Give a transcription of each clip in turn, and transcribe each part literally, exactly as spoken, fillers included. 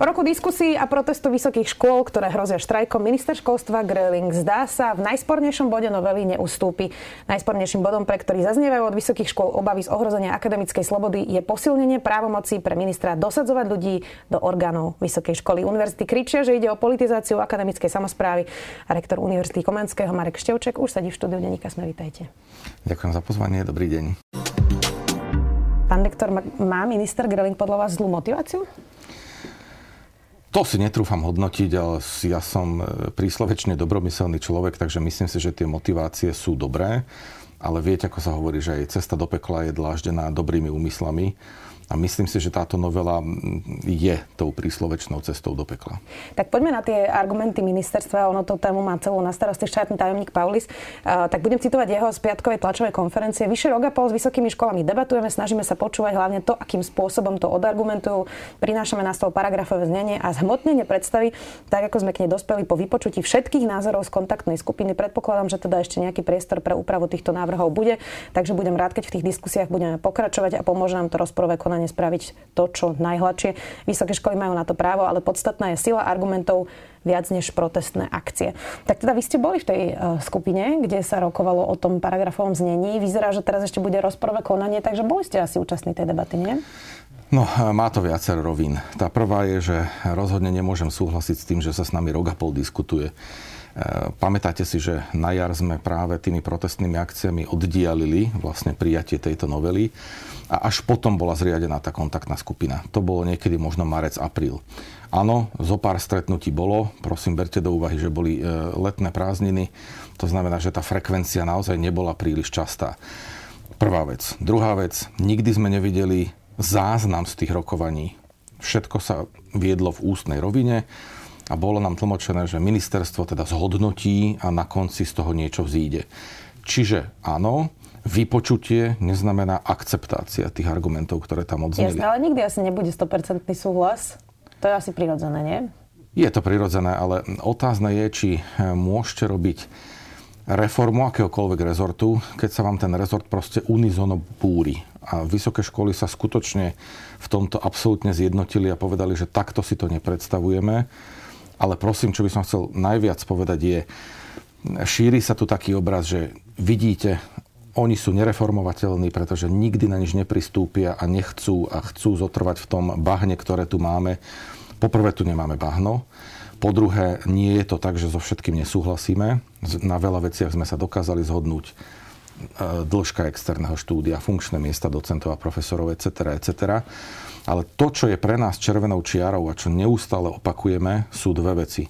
Po roku diskusí a protestu vysokých škôl, ktoré hrozia štrajkom, minister školstva Grilling zdá sa v najspornejšom bode novely neustúpi. Najspornejším bodom, pre ktorý zaznievajú od vysokých škôl obavy z ohrozenia akademickej slobody, je posilnenie právomocí pre ministra dosadzovať ľudí do orgánov vysokej školy. Univerzity kričia, že ide o politizáciu akademickej samosprávy. A rektor Univerzity Komenského Marek Števček už sedí v štúdiu Denníka Sme. Vítajte. Ďakujem za pozvanie. Dobrý deň. Pán rektor, má minister Grilling podľa vás zlú motiváciu? To si netrúfam hodnotiť, ale ja som príslovečne dobromyselný človek, takže myslím si, že tie motivácie sú dobré, ale viete, ako sa hovorí, že aj cesta do pekla je dláždená dobrými úmyslami. A myslím si, že táto novela je tou príslovečnou cestou do pekla. Tak poďme na tie argumenty ministerstva. Ono tú tému má celú na starosti štátny tajomník Paulis. Uh, tak budem citovať jeho z piatkovej tlačovej konferencie. Vyše rok a pol s vysokými školami debatujeme, snažíme sa počúvať hlavne to, akým spôsobom to odargumentujú. Prinášame na stôl paragrafové znenie a zhmotnenie predstavy, tak ako sme k nej dospeli po vypočutí všetkých názorov z kontaktnej skupiny. Predpokladám, že teda ešte nejaký priestor pre úpravu týchto návrhov bude, takže budem rád, keď v tých diskusiách budeme pokračovať a pomôže nám to rozporové konanie spraviť to, čo najhladšie. Vysoké školy majú na to právo, ale podstatná je sila argumentov viac než protestné akcie. Tak teda vy ste boli v tej skupine, kde sa rokovalo o tom paragrafovom znení. Vyzerá, že teraz ešte bude rozporové konanie, takže boli ste asi účastní tej debaty, nie? No, má to viacero rovín. Tá prvá je, že rozhodne nemôžem súhlasiť s tým, že sa s nami rok a pol diskutuje. Pamätáte si, že na jar sme práve tými protestnými akciami oddialili vlastne prijatie tejto novely a až potom bola zriadená tá kontaktná skupina. To bolo niekedy možno marec, apríl. Áno, zo pár stretnutí bolo, prosím, berte do úvahy, že boli e, letné prázdniny, to znamená, že tá frekvencia naozaj nebola príliš častá. Prvá vec. Druhá vec, nikdy sme nevideli záznam z tých rokovaní. Všetko sa viedlo v ústnej rovine a bolo nám tlmočené, že ministerstvo teda zhodnotí a na konci z toho niečo vzíde. Čiže áno, vypočutie neznamená akceptácia tých argumentov, ktoré tam odzneli. Jasne, ale nikdy asi nebude sto percent súhlas. To je asi prirodzené, nie? Je to prirodzené, ale otázne je, či môžete robiť reformu akéhokoľvek rezortu, keď sa vám ten rezort proste unizono búri. A vysoké školy sa skutočne v tomto absolútne zjednotili a povedali, že takto si to nepredstavujeme. Ale prosím, čo by som chcel najviac povedať je, šíri sa tu taký obraz, že vidíte, oni sú nereformovateľní, pretože nikdy na nič nepristúpia a nechcú a chcú zotrvať v tom bahne, ktoré tu máme. Poprvé, tu nemáme bahno. Po druhé, nie je to tak, že so všetkým nesúhlasíme. Na veľa veciach sme sa dokázali zhodnúť. Dĺžka externého štúdia, funkčné miesta docentov a profesorov, et cetera, et cetera. Ale to, čo je pre nás červenou čiarou a čo neustále opakujeme, sú dve veci.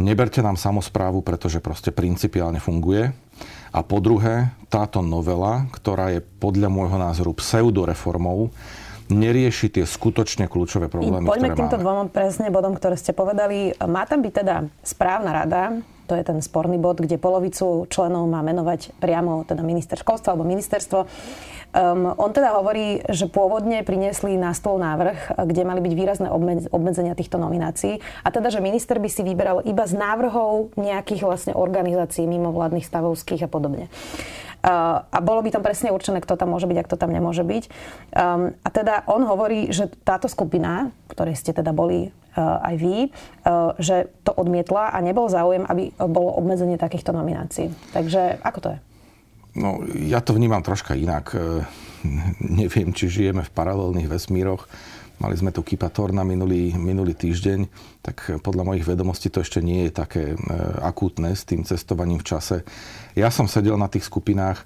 Neberte nám samosprávu, pretože proste principiálne funguje. A po druhé, táto novela, ktorá je podľa môjho názoru pseudoreformou, nerieši tie skutočne kľúčové problémy, ktoré máme. Poďme k týmto dvom presne bodom, ktoré ste povedali. Má tam byť teda správna rada, to je ten sporný bod, kde polovicu členov má menovať priamo teda minister školstva alebo ministerstvo. Um, on teda hovorí, že pôvodne priniesli na stôl návrh, kde mali byť výrazné obmedzenia týchto nominácií a teda, že minister by si vyberal iba z návrhov nejakých vlastne organizácií mimovládnych, stavovských a podobne. Uh, a bolo by tam presne určené, kto tam môže byť a kto tam nemôže byť. Um, a teda on hovorí, že táto skupina, ktorej ste teda boli uh, aj vy, uh, že to odmietla a nebol záujem, aby bolo obmedzenie takýchto nominácií. Takže ako to je? No, ja to vnímam troška inak. Neviem, či žijeme v paralelných vesmíroch. Mali sme tu Kipa Torna minulý, minulý týždeň, tak podľa mojich vedomostí to ešte nie je také akútne s tým cestovaním v čase. Ja som sedel na tých skupinách,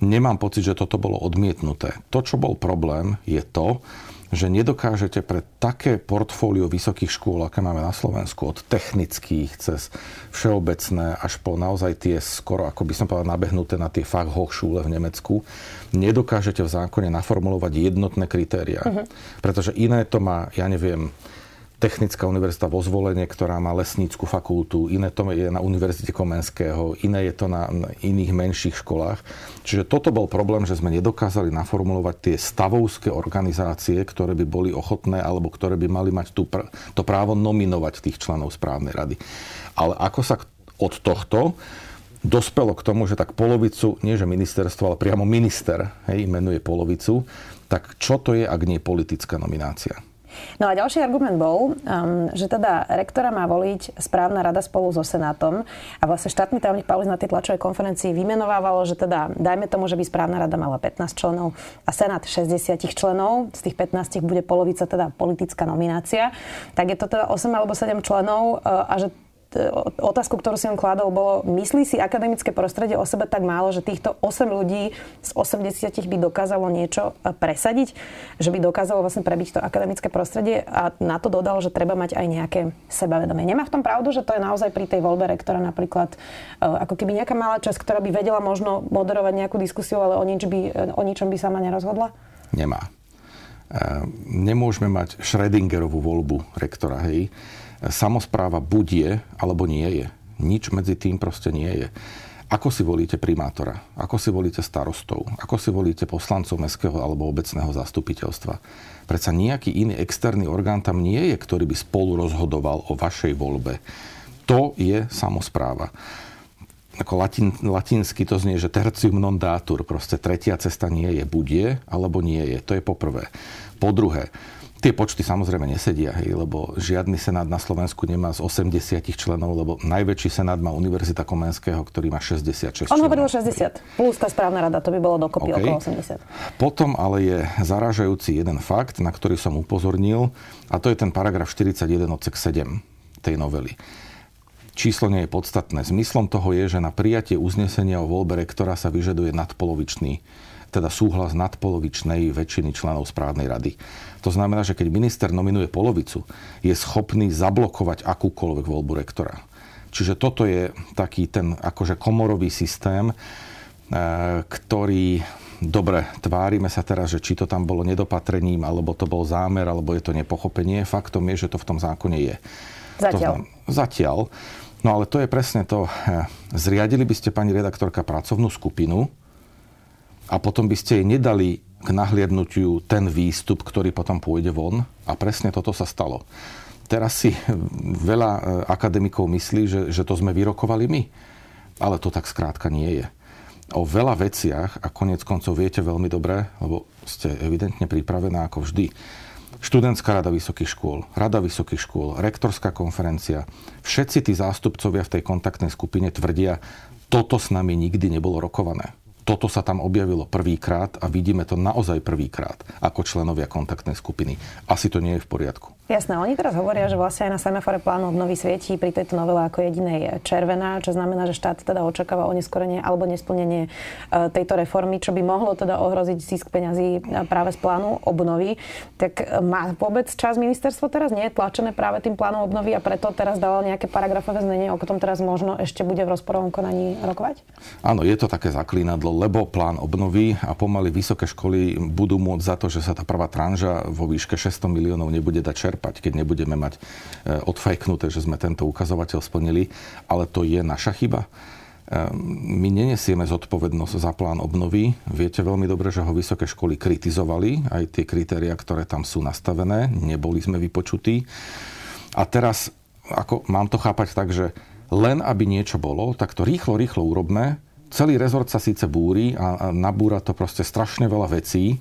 nemám pocit, že toto bolo odmietnuté. To, čo bol problém, je to, že nedokážete pre také portfólio vysokých škôl, aké máme na Slovensku, od technických cez všeobecné až po naozaj tie skoro, ako by som povedal, nabehnuté na tie Fachhochschule v Nemecku, nedokážete v zákone naformulovať jednotné kritériá. Uh-huh. Pretože iné to má, ja neviem, Technická univerzita vo Zvolení, ktorá má lesnícku fakultu, iné to je na Univerzite Komenského, iné je to na iných menších školách. Čiže toto bol problém, že sme nedokázali naformulovať tie stavovské organizácie, ktoré by boli ochotné alebo ktoré by mali mať tú pr- to právo nominovať tých členov správnej rady. Ale ako sa od tohto dospelo k tomu, že tak polovicu, nie že ministerstvo, ale priamo minister, hej, menuje polovicu, tak čo to je, ak nie politická nominácia? No a ďalší argument bol, um, že teda rektora má voliť správna rada spolu so senátom a vlastne štátny tajomník Paulis na tej tlačovej konferencii vymenovávalo, že teda dajme tomu, že by správna rada mala pätnásť členov a senát šesťdesiat členov, z tých pätnástich bude polovica teda politická nominácia, tak je to teda osem alebo sedem členov a že otázku, ktorú si on kládol, bolo, myslí si akademické prostredie o sebe tak málo, že týchto osem ľudí z osemdesiat by dokázalo niečo presadiť, že by dokázalo vlastne prebiť to akademické prostredie, a na to dodal, že treba mať aj nejaké sebavedomie. Nemá v tom pravdu, že to je naozaj pri tej voľbe rektora napríklad ako keby nejaká malá časť, ktorá by vedela možno moderovať nejakú diskusiu, ale o, nič by, o ničom by sama nerozhodla? Nemá. Nemôžeme mať Schrödingerovú voľbu rektora, hej. Samospráva buď je, alebo nie je. Nič medzi tým proste nie je. Ako si volíte primátora? Ako si volíte starostov? Ako si volíte poslancov mestského alebo obecného zastupiteľstva? Predsa nejaký iný externý orgán tam nie je, ktorý by spolu rozhodoval o vašej voľbe. To je samospráva. Ako latin, latinsky to znie, že tertium non datur. Proste tretia cesta nie je. Buď je, alebo nie je. To je poprvé. Po druhé, tie počty samozrejme nesedia, hej, lebo žiadny senát na Slovensku nemá z osemdesiat členov, lebo najväčší senát má Univerzita Komenského, ktorý má šesťdesiatšesť členov. On hovoril šesťdesiat, plus tá správna rada, to by bolo dokopy okay. Okolo osemdesiat. Potom ale je zarážajúci jeden fakt, na ktorý som upozornil, a to je ten paragraf štyridsaťjeden odsek sedem tej novely. Číslo nie je podstatné. Zmyslom toho je, že na prijatie uznesenia o voľbe rektora sa vyžaduje nadpolovičný teda súhlas nadpolovičnej väčšiny členov správnej rady. To znamená, že keď minister nominuje polovicu, je schopný zablokovať akúkoľvek voľbu rektora. Čiže toto je taký ten akože komorový systém, ktorý, dobre, tvárime sa teraz, že či to tam bolo nedopatrením, alebo to bol zámer, alebo je to nepochopenie. Faktom je, že to v tom zákone je. Zatiaľ. To znamená, zatiaľ. No ale to je presne to. Zriadili by ste, pani redaktorka, pracovnú skupinu, a potom by ste jej nedali k nahliadnutiu ten výstup, ktorý potom pôjde von. A presne toto sa stalo. Teraz si veľa akademikov myslí, že, že to sme vyrokovali my. Ale to tak skrátka nie je. O veľa veciach, a konec koncov viete veľmi dobre, lebo ste evidentne pripravená ako vždy, študentská rada vysokých škôl, rada vysokých škôl, rektorská konferencia, všetci tí zástupcovia v tej kontaktnej skupine tvrdia, toto s nami nikdy nebolo rokované. Toto sa tam objavilo prvýkrát a vidíme to naozaj prvýkrát ako členovia kontaktnej skupiny. Asi to nie je v poriadku. Jasné, oni teraz hovoria, že vlastne aj na semafore plánu obnovy svietí pri tejto novele ako jedinej červená, čo znamená, že štát teda očakáva oneskorenie alebo nesplnenie tejto reformy, čo by mohlo teda ohroziť zisk peňazí práve z plánu obnovy. Tak má vôbec čas ministerstvo teraz? Nie je tlačené práve tým plánom obnovy a preto teraz dalo nejaké paragrafové znenie, o ktorom teraz možno ešte bude v rozporovom konaní rokovať? Áno, je to také zaklínadlo, lebo plán obnovy a pomaly vysoké školy budú môcť za to, že sa tá prvá tranža vo výške šesťsto miliónov nebude dať čerpať, keď nebudeme mať odfajknuté, že sme tento ukazovateľ splnili. Ale to je naša chyba. My nenesieme zodpovednosť za plán obnovy. Viete veľmi dobre, že ho vysoké školy kritizovali. Aj tie kritériá, ktoré tam sú nastavené. Neboli sme vypočutí. A teraz, ako mám to chápať tak, že len aby niečo bolo, tak to rýchlo, rýchlo urobme. Celý rezort sa síce búri a nabúra to proste strašne veľa vecí,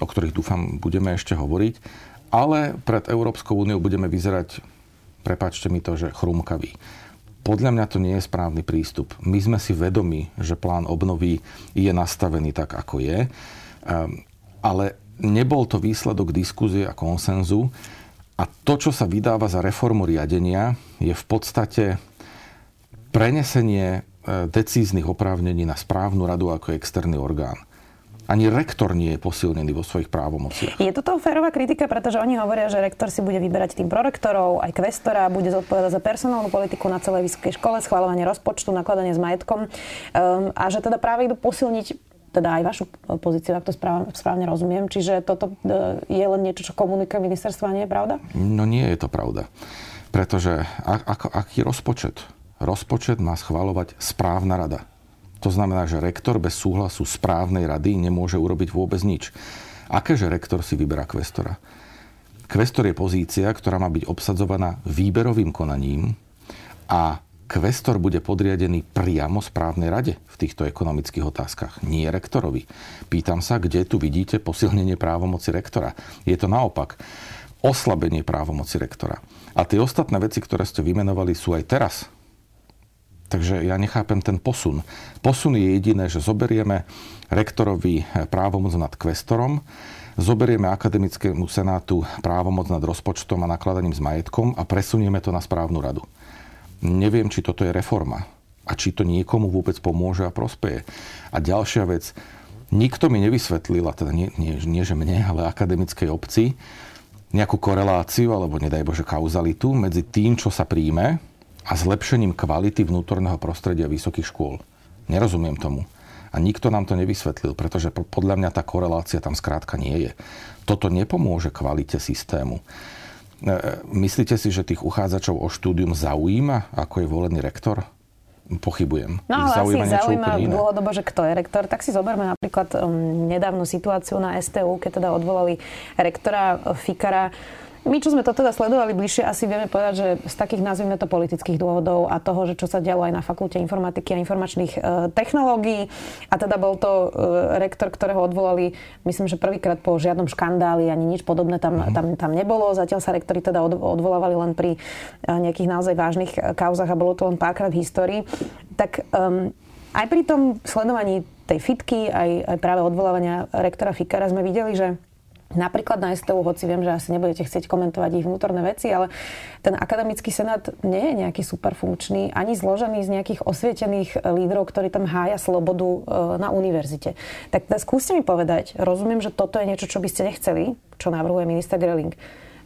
o ktorých dúfam budeme ešte hovoriť, ale pred Európskou úniou budeme vyzerať, prepáčte mi to, že chrumkaví. Podľa mňa to nie je správny prístup. My sme si vedomi, že plán obnovy je nastavený tak, ako je, ale nebol to výsledok diskuzie a konsenzu a to, čo sa vydáva za reformu riadenia, je v podstate prenesenie decíznych oprávnení na správnu radu ako externý orgán. Ani rektor nie je posilnený vo svojich právomociach. Je toto férová kritika, pretože oni hovoria, že rektor si bude vyberať tým prorektorov, aj kvestora, bude zodpovedať za personálnu politiku na celej vysokej škole, schvaľovanie rozpočtu, nakladanie s majetkom um, a že teda práve idú posilniť teda aj vašu pozíciu, ak to správne rozumiem. Čiže toto je len niečo, čo komunikuje ministerstvo, a nie je pravda? No nie je to pravda. Pretože ak, aký rozpočet? Rozpočet má schvaľovať správna rada. To znamená, že rektor bez súhlasu správnej rady nemôže urobiť vôbec nič. Akéže rektor si vyberá kvestora? Kvestor je pozícia, ktorá má byť obsadzovaná výberovým konaním a kvestor bude podriadený priamo správnej rade v týchto ekonomických otázkach, nie rektorovi. Pýtam sa, kde tu vidíte posilnenie právomoci rektora. Je to naopak oslabenie právomoci rektora. A tie ostatné veci, ktoré ste vymenovali, sú aj teraz. Takže ja nechápem ten posun. Posun je jediné, že zoberieme rektorovi právomoc nad kvestorom, zoberieme akademickému senátu právomoc nad rozpočtom a nakladaním s majetkom a presunieme to na správnu radu. Neviem, či toto je reforma a či to niekomu vôbec pomôže a prospeje. A ďalšia vec, nikto mi nevysvetlil, a teda nie, nie, nie že mne, ale akademickej obci, nejakú koreláciu, alebo nedaj Bože kauzalitu, medzi tým, čo sa príjme a zlepšením kvality vnútorného prostredia vysokých škôl. Nerozumiem tomu. A nikto nám to nevysvetlil, pretože podľa mňa tá korelácia tam skrátka nie je. Toto nepomôže kvalite systému. Myslíte si, že tých uchádzačov o štúdium zaujíma, ako je volený rektor? Pochybujem. No ale asi ich zaujíma dlhodobo, že kto je rektor. Tak si zoberme napríklad um, nedávnu situáciu na es té ú, keď teda odvolali rektora Fikara. My, čo sme to teda sledovali bližšie, asi vieme povedať, že z takých, nazvime to, politických dôvodov a toho, že čo sa dialo aj na fakulte informatiky a informačných e, technológií. A teda bol to e, rektor, ktorého odvolali, myslím, že prvýkrát po žiadnom škandáli, ani nič podobné tam, mm. tam, tam nebolo. Zatiaľ sa rektori teda od, odvolávali len pri e, nejakých naozaj vážnych kauzach a bolo to len párkrát v histórii. Tak um, aj pri tom sledovaní tej fitky, aj, aj práve odvolávania rektora Fikara sme videli, že napríklad na es té ú, hoci viem, že asi nebudete chcieť komentovať ich vnútorné veci, ale ten akademický senát nie je nejaký superfunkčný, ani zložený z nejakých osvietených lídrov, ktorí tam hája slobodu na univerzite. Tak teda skúste mi povedať, rozumiem, že toto je niečo, čo by ste nechceli, čo navrhuje minister Grilling,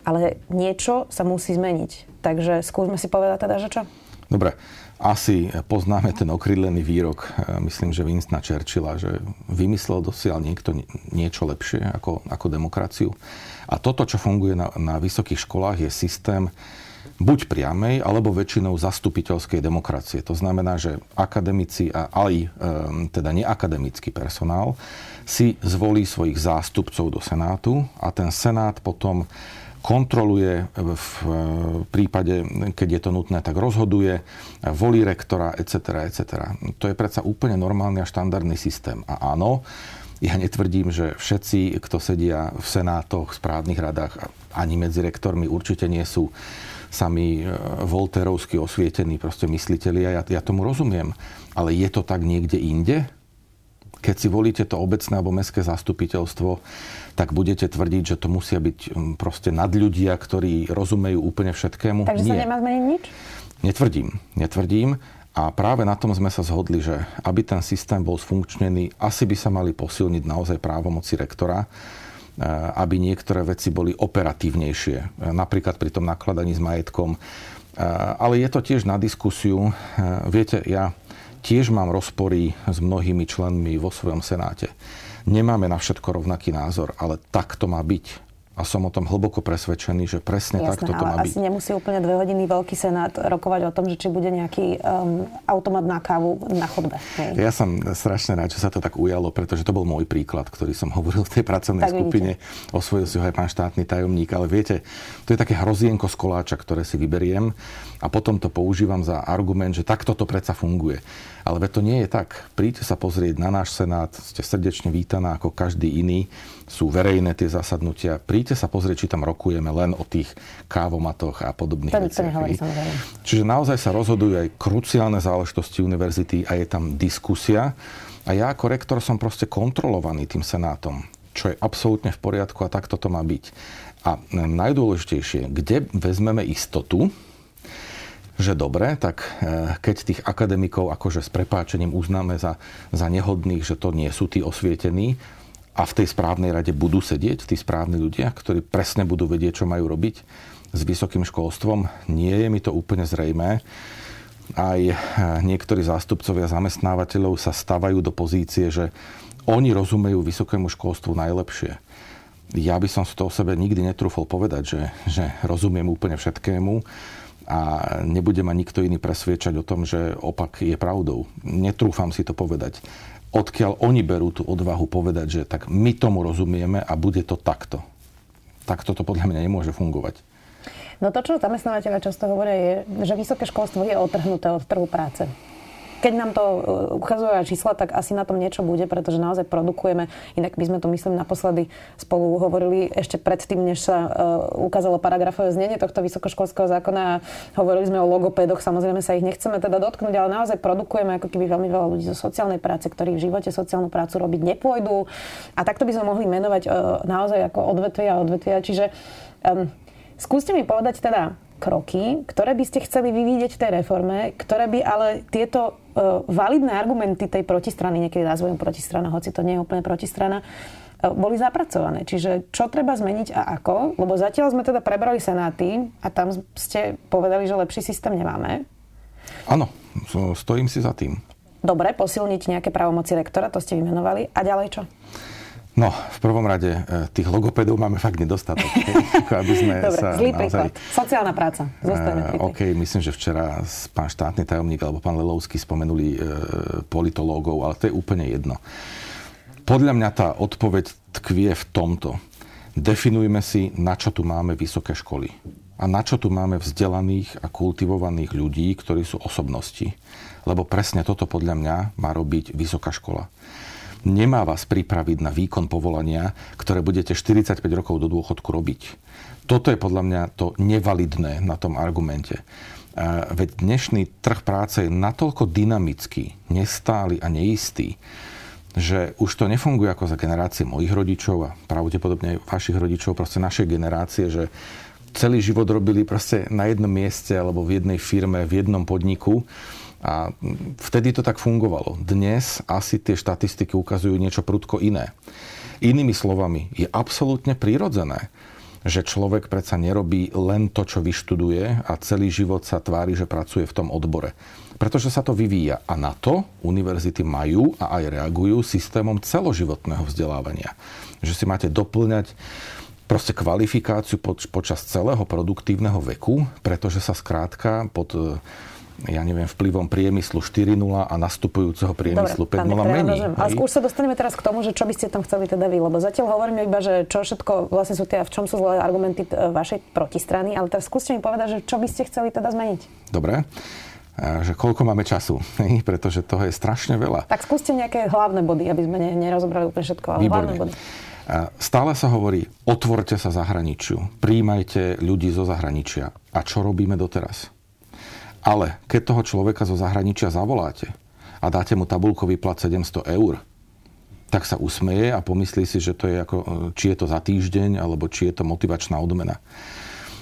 ale niečo sa musí zmeniť. Takže skúsme si povedať teda, že čo? Dobre, asi poznáme ten okrídlený výrok, myslím, že Winstona Churchilla, že vymyslel dosiaľ niekto niečo lepšie ako, ako demokraciu. A toto, čo funguje na, na vysokých školách, je systém buď priamej, alebo väčšinou zastupiteľskej demokracie. To znamená, že akademici a aj teda neakademický personál si zvolí svojich zástupcov do senátu a ten senát potom kontroluje v prípade, keď je to nutné, tak rozhoduje, volí rektora, et cetera, et cetera. To je predsa úplne normálny a štandardný systém. A áno, ja netvrdím, že všetci, kto sedia v senátoch, správnych radách, ani medzi rektormi určite nie sú sami volterovsky osvietení proste myslitelia. Ja, ja tomu rozumiem. Ale je to tak niekde inde? Keď si volíte to obecné alebo mestské zastupiteľstvo, tak budete tvrdiť, že to musia byť proste nadľudia, ktorí rozumejú úplne všetkému? Takže nie. Sa nemá zmeniť nič? Netvrdím. Netvrdím. A práve na tom sme sa zhodli, že aby ten systém bol sfunkčnený, asi by sa mali posilniť naozaj právomoci rektora, aby niektoré veci boli operatívnejšie. Napríklad pri tom nakladaní s majetkom. Ale je to tiež na diskusiu. Viete, ja tiež mám rozpory s mnohými členmi vo svojom senáte. Nemáme na všetko rovnaký názor, ale tak to má byť. A som o tom hlboko presvedčený, že presne takto to má byť. Jasné, ale asi nemusí úplne dve hodiny veľký senát rokovať o tom, že či bude nejaký um, automat na kávu na chodbe. Hej. Ja som strašne rád, že sa to tak ujalo, pretože to bol môj príklad, ktorý som hovoril v tej pracovnej tak skupine. Vidíte. Osvojil si ho aj pán štátny tajomník, ale viete, to je také hrozienko z koláča, ktoré si vyberiem a potom to používam za argument, že takto to predsa funguje. Ale veď to nie je tak. Príďte sa pozrieť na náš senát, ste srdečne vítaná ako každý iný. Sú verejné tie zasadnutia. Príďte sa pozrieť, či tam rokujeme len o tých kávomatoch a podobných to veciach. Hovorí, čiže naozaj sa rozhodujú aj kruciálne záležitosti univerzity a je tam diskusia. A ja ako rektor som proste kontrolovaný tým senátom, čo je absolútne v poriadku a takto to má byť. A najdôležitejšie, kde vezmeme istotu, že dobre, tak keď tých akademikov akože s prepáčením uznáme za, za nehodných, že to nie sú tí osvietení, a v tej správnej rade budú sedieť tí správni ľudia, ktorí presne budú vedieť, čo majú robiť s vysokým školstvom. Nie je mi to úplne zrejmé. Aj niektorí zástupcovia zamestnávateľov sa stavajú do pozície, že oni rozumejú vysokému školstvu najlepšie. Ja by som si to o sebe nikdy netrúfol povedať, že, že rozumiem úplne všetkému a nebude ma nikto iný presviečať o tom, že opak je pravdou. Netrúfam si to povedať. Odkiaľ oni berú tú odvahu povedať, že tak my tomu rozumieme a bude to takto. Takto to podľa mňa nemôže fungovať. No to, čo zamestnávateľia často hovoria, je, že vysoké školstvo je otrhnuté od trhu práce. Keď nám to ukazujú čísla, tak asi na tom niečo bude, pretože naozaj produkujeme. Inak by sme to, myslím, naposledy spolu hovorili ešte predtým, než sa ukázalo paragrafové znenie tohto vysokoškolského zákona a hovorili sme o logopédoch. Samozrejme sa ich nechceme teda dotknúť, ale naozaj produkujeme ako keby veľmi veľa ľudí zo sociálnej práce, ktorí v živote sociálnu prácu robiť nepôjdu. A takto by sme mohli menovať naozaj ako odvetvia a odvetvia. Čiže um, skúste mi povedať teda kroky, ktoré by ste chceli vyvidieť v tej reforme, ktoré by ale tieto uh, validné argumenty tej protistrany, niekedy nazvem protistrana, hoci to nie je úplne protistrana, uh, boli zapracované. Čiže čo treba zmeniť a ako? Lebo zatiaľ sme teda prebrali senáty a tam ste povedali, že lepší systém nemáme. Áno, stojím si za tým. Dobre, posilniť nejaké právomoci rektora, to ste vymenovali. A ďalej čo? No, v prvom rade tých logopédov máme fakt nedostatok. Aby sme Dobre, sa zlý naozaj... príklad. Sociálna práca. Zostaňme uh, OK, myslím, že včera pán štátny tajomník alebo pán Lelovský spomenuli uh, politológov, ale to je úplne jedno. Podľa mňa tá odpoveď tkvie v tomto. Definujme si, na čo tu máme vysoké školy. A na čo tu máme vzdelaných a kultivovaných ľudí, ktorí sú osobnosti. Lebo presne toto podľa mňa má robiť vysoká škola. Nemá vás pripraviť na výkon povolania, ktoré budete štyridsaťpäť rokov do dôchodku robiť. Toto je podľa mňa to nevalidné na tom argumente. Veď dnešný trh práce je natoľko dynamický, nestály a neistý, že už to nefunguje ako za generácie mojich rodičov a pravdepodobne aj vašich rodičov, proste našej generácie, že celý život robili proste na jednom mieste alebo v jednej firme, v jednom podniku. A vtedy to tak fungovalo. Dnes asi tie štatistiky ukazujú niečo prudko iné. Inými slovami, je absolútne prirodzené, že človek predsa nerobí len to, čo vyštuduje a celý život sa tvári, že pracuje v tom odbore. Pretože sa to vyvíja. A na to univerzity majú a aj reagujú systémom celoživotného vzdelávania. Že si máte doplňať proste kvalifikáciu počas celého produktívneho veku, pretože sa skrátka pod... ja neviem, vplyvom priemyslu štyri bodka nula a nastupujúceho priemyslu päť bodka nula mení. A skôr sa dostaneme teraz k tomu, že čo by ste tam chceli teda vy, lebo zatiaľ hovoríme iba, že čo všetko vlastne sú tie, v čom sú zlé argumenty vašej protistrany, ale teraz skúste mi povedať, že čo by ste chceli teda zmeniť. Dobre, že koľko máme času, pretože toho je strašne veľa. Tak skúste nejaké hlavné body, aby sme nerozobrali úplne všetko, ale Výborné. Hlavné body. Stále sa hovorí, otvorte sa zahraničiu, prijímajte ľudí zo zahraničia. A čo robíme doteraz? Ale keď toho človeka zo zahraničia zavoláte a dáte mu tabuľkový plat sedemsto eur, tak sa usmeje a pomyslí si, že to je ako, či je to za týždeň, alebo či je to motivačná odmena.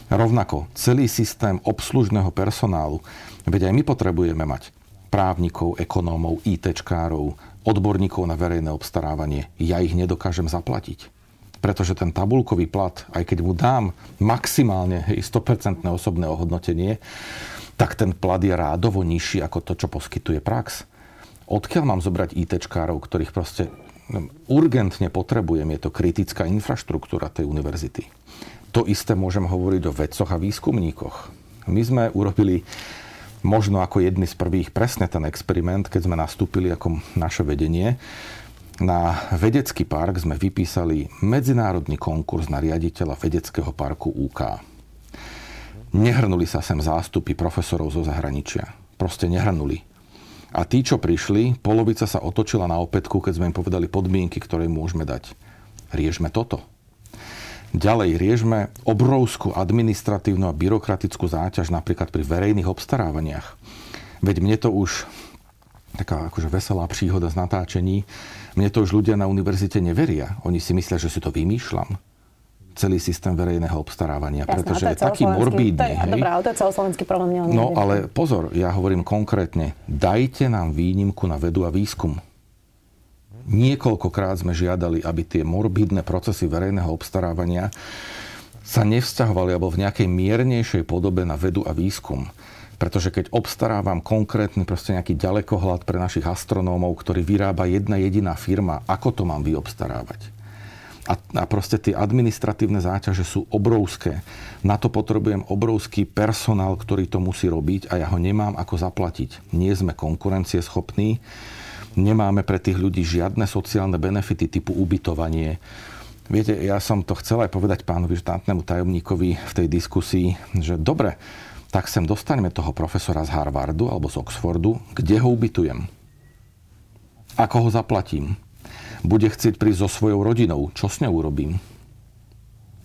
Rovnako, celý systém obslužného personálu, veď aj my potrebujeme mať právnikov, ekonómov, í téčkárov, odborníkov na verejné obstarávanie. Ja ich nedokážem zaplatiť. Pretože ten tabuľkový plat, aj keď mu dám maximálne hej, sto percent osobné ohodnotenie, tak ten plat je rádovo nižší ako to, čo poskytuje prax. Odkiaľ mám zobrať í téčkárov, ktorých proste urgentne potrebujem? Je to kritická infraštruktúra tej univerzity. To isté môžem hovoriť o vedcoch a výskumníkoch. My sme urobili možno ako jedni z prvých presne ten experiment, keď sme nastúpili ako naše vedenie. Na vedecký park sme vypísali medzinárodný konkurs na riaditeľa vedeckého parku ú ká. Nehrnuli sa sem zástupy profesorov zo zahraničia. Proste nehrnuli. A tí, čo prišli, polovica sa otočila na opätku, keď sme im povedali podmienky, ktoré môžeme dať. Riešme toto. Ďalej riešme obrovskú administratívnu a byrokratickú záťaž napríklad pri verejných obstarávaniach. Veď mne to už, taká akože veselá príhoda z natáčení, mne to už ľudia na univerzite neveria. Oni si myslia, že si to vymýšľam. Celý systém verejného obstarávania, Jasná, pretože je, je taký morbídny. To je, dobrá, ale to je celoslovenský problém. No ale pozor, ja hovorím konkrétne, dajte nám výnimku na vedu a výskum. Niekoľkokrát sme žiadali, aby tie morbídne procesy verejného obstarávania sa nevzťahovali alebo v nejakej miernejšej podobe na vedu a výskum. Pretože keď obstarávam konkrétny proste nejaký ďalekohľad pre našich astronómov, ktorý vyrába jedna jediná firma, ako to mám vyobstarávať? A, a proste tie administratívne záťaže sú obrovské. Na to potrebujem obrovský personál, ktorý to musí robiť a ja ho nemám ako zaplatiť. Nie sme konkurencieschopní, nemáme pre tých ľudí žiadne sociálne benefity typu ubytovanie. Viete, ja som to chcel aj povedať pánovi štátnemu tajomníkovi v tej diskusii, že dobre, tak sem dostaňme toho profesora z Harvardu alebo z Oxfordu, kde ho ubytujem? Ako ho zaplatím? Bude chcieť prísť so svojou rodinou. Čo s ňou urobím?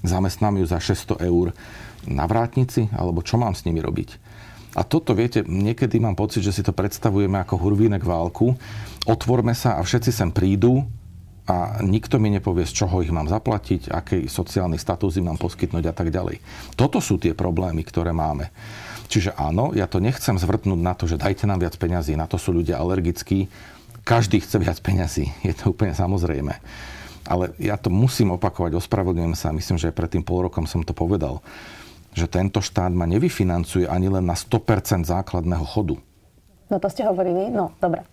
Zamestnám ju za šesťsto eur na vrátnici? Alebo čo mám s nimi robiť? A toto, viete, niekedy mám pocit, že si to predstavujeme ako hurvínek válku. Otvorme sa a všetci sem prídu a nikto mi nepovie, z čoho ich mám zaplatiť, aký sociálny status im mám poskytnúť a tak ďalej. Toto sú tie problémy, ktoré máme. Čiže áno, ja to nechcem zvrtnúť na to, že dajte nám viac peňazí. Na to sú ľudia alergickí. Každý chce viac peňazí, je to úplne samozrejme. Ale ja to musím opakovať, ospravedlňujem sa, myslím, že pred tým pol rokom som to povedal, že tento štát ma nevyfinancuje ani len na sto percent základného chodu. No to ste hovorili, no dobre.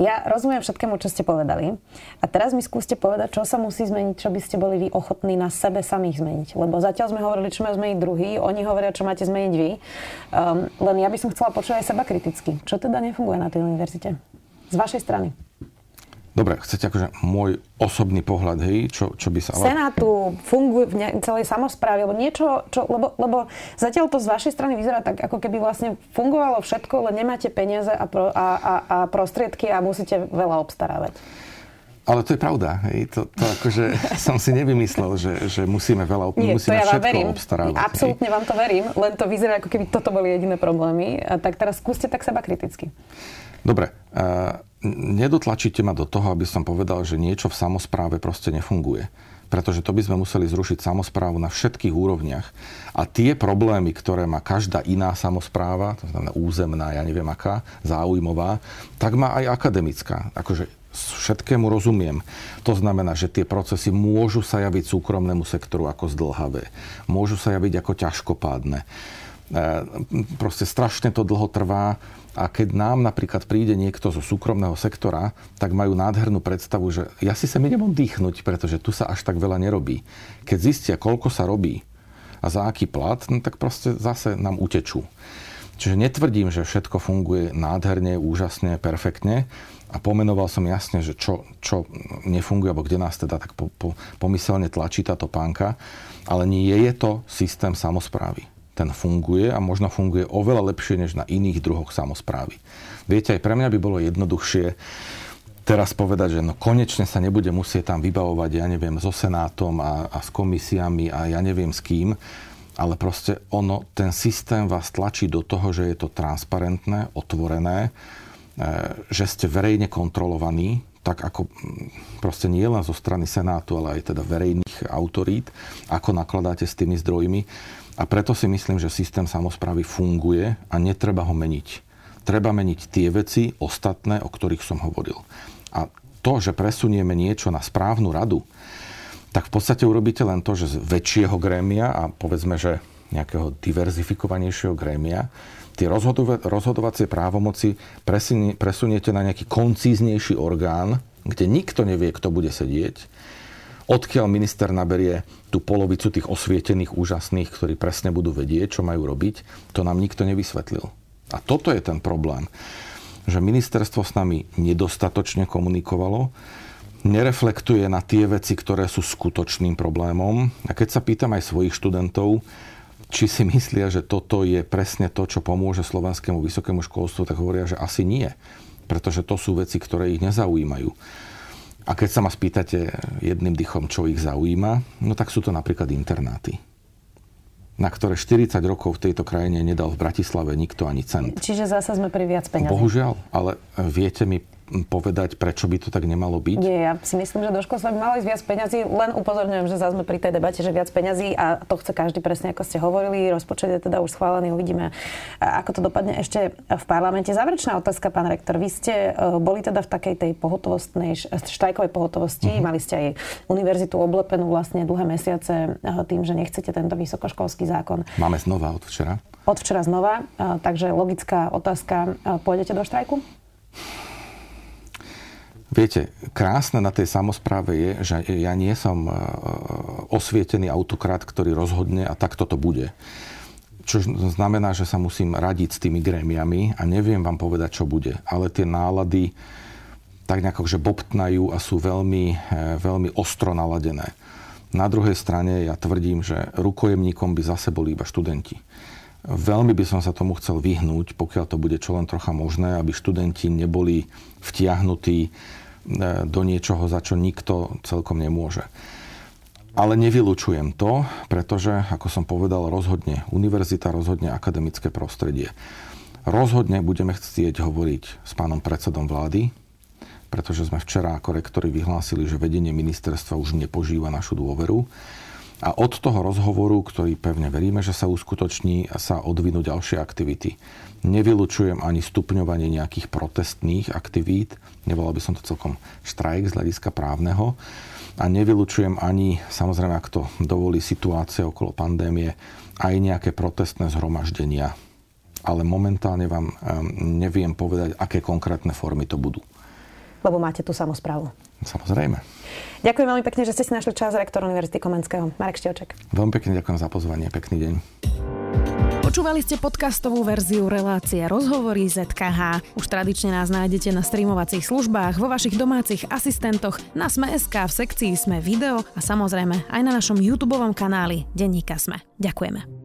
Ja rozumiem všetkému, čo ste povedali. A teraz mi skúste povedať, čo sa musí zmeniť, čo by ste boli vy ochotní na sebe samých zmeniť. Lebo zatiaľ sme hovorili, čo majú zmeniť druhý, oni hovoria, čo máte zmeniť vy. Um, len ja by som chcela počuť aj seba kriticky. Čo teda nefunguje na tej univerzite? Z vašej strany. Dobre, chcete akože môj osobný pohľad, hej, čo, čo by sa... Senátu, fungujú v ne, celej samospráve, alebo niečo, čo, lebo, lebo zatiaľ to z vašej strany vyzerá tak, ako keby vlastne fungovalo všetko, len nemáte peniaze a, pro, a, a, a prostriedky a musíte veľa obstarávať. Ale to je pravda, hej, to, to akože som si nevymyslel, že, že musíme veľa, nie, musíme ja všetko obstarávať. Absolútne vám to verím, len to vyzerá, ako keby toto boli jediné problémy. A tak teraz skúste tak seba kriticky. Dobre, uh, nedotlačíte ma do toho, aby som povedal, že niečo v samospráve proste nefunguje. Pretože to by sme museli zrušiť samosprávu na všetkých úrovniach. A tie problémy, ktoré má každá iná samospráva, to znamená územná, ja neviem aká, záujmová, tak má aj akademická. Akože všetkému rozumiem. To znamená, že tie procesy môžu sa javiť súkromnému sektoru ako zdĺhavé. Môžu sa javiť ako ťažkopádne. Proste strašne to dlho trvá a keď nám napríklad príde niekto zo súkromného sektora, tak majú nádhernú predstavu, že ja si sem idem oddychnúť, pretože tu sa až tak veľa nerobí. Keď zistia, koľko sa robí a za aký plat, no tak proste zase nám utečú. Čiže netvrdím, že všetko funguje nádherne, úžasne, perfektne a pomenoval som jasne, že čo, čo nefunguje, alebo kde nás teda tak po, po, pomyselne tlačí tá topánka, ale nie je to systém samosprávy. Ten funguje a možno funguje oveľa lepšie, než na iných druhoch samosprávy. Viete, aj pre mňa by bolo jednoduchšie teraz povedať, že no konečne sa nebude musieť tam vybavovať, ja neviem, so senátom a, a s komisiami a ja neviem s kým, ale proste ono, ten systém vás tlačí do toho, že je to transparentné, otvorené, e, že ste verejne kontrolovaní, tak ako proste nie len zo strany senátu, ale aj teda verejných autorít, ako nakladáte s tými zdrojmi. A preto si myslím, že systém samosprávy funguje a netreba ho meniť. Treba meniť tie veci ostatné, o ktorých som hovoril. A to, že presunieme niečo na správnu radu, tak v podstate urobíte len to, že z väčšieho grémia a povedzme, že nejakého diverzifikovanejšieho grémia, tie rozhodovacie právomoci presuniete na nejaký koncíznejší orgán, kde nikto nevie, kto bude sedieť. Odkiaľ minister naberie tú polovicu tých osvietených, úžasných, ktorí presne budú vedieť, čo majú robiť, to nám nikto nevysvetlil. A toto je ten problém, že ministerstvo s nami nedostatočne komunikovalo, nereflektuje na tie veci, ktoré sú skutočným problémom. A keď sa pýtam aj svojich študentov, či si myslia, že toto je presne to, čo pomôže slovenskému vysokému školstvu, tak hovoria, že asi nie, pretože to sú veci, ktoré ich nezaujímajú. A keď sa ma spýtate jedným dychom, čo ich zaujíma, no tak sú to napríklad internáty, na ktoré štyridsať rokov v tejto krajine nedal v Bratislave nikto ani cent. Čiže zase sme pri viac peňazí. Bohužiaľ, ale viete mi povedať, prečo by to tak nemalo byť? Nie, ja si myslím, že do školstva by malo ísť viac peňazí. Len upozorňujem, že zás sme pri tej debate, že viac peňazí a to chce každý presne, ako ste hovorili. Rozpočet je teda už schválený, uvidíme, ako to dopadne ešte v parlamente. Záverečná otázka, pán rektor. Vy ste boli teda v takej tej pohotovostnej, štrajkovej pohotovosti. Mm-hmm. Mali ste aj univerzitu oblepenú vlastne dlhé mesiace tým, že nechcete tento vysokoškolský zákon. Máme znova od včera. Od včera znova, takže logická otázka, pôjdete do štrajku? Viete, krásne na tej samospráve je, že ja nie som osvietený autokrat, ktorý rozhodne a tak toto bude. Čo znamená, že sa musím radiť s tými grémiami a neviem vám povedať, čo bude. Ale tie nálady tak nejako, že bobtnajú a sú veľmi, veľmi ostro naladené. Na druhej strane ja tvrdím, že rukojemníkom by zase boli iba študenti. Veľmi by som sa tomu chcel vyhnúť, pokiaľ to bude čo len trocha možné, aby študenti neboli vtiahnutí do niečoho, za čo nikto celkom nemôže. Ale nevylučujem to, pretože, ako som povedal, rozhodne univerzita, rozhodne akademické prostredie. Rozhodne budeme chcieť hovoriť s pánom predsedom vlády, pretože sme včera ako rektori vyhlásili, že vedenie ministerstva už nepožíva našu dôveru. A od toho rozhovoru, ktorý pevne veríme, že sa uskutoční, a sa odvinú ďalšie aktivity. Nevylučujem ani stupňovanie nejakých protestných aktivít, nevolal by som to celkom štrajk z hľadiska právneho, a nevylučujem ani, samozrejme, ak to dovolí situácia okolo pandémie, aj nejaké protestné zhromaždenia. Ale momentálne vám neviem povedať, aké konkrétne formy to budú. Lebo máte tú samosprávu. Samozrejme. Ďakujem veľmi pekne, že ste si našli čas, rektor Univerzity Komenského Marek Števček. Veľmi pekne ďakujem za pozvanie. Pekný deň. Počúvali ste podcastovú verziu relácie Rozhovory zet ká há. Už tradične nás nájdete na streamovacích službách, vo vašich domácich asistentoch, na Sme bodka es ká, v sekcii Sme video a samozrejme aj na našom YouTubeovom kanáli Denníka Sme. Ďakujeme.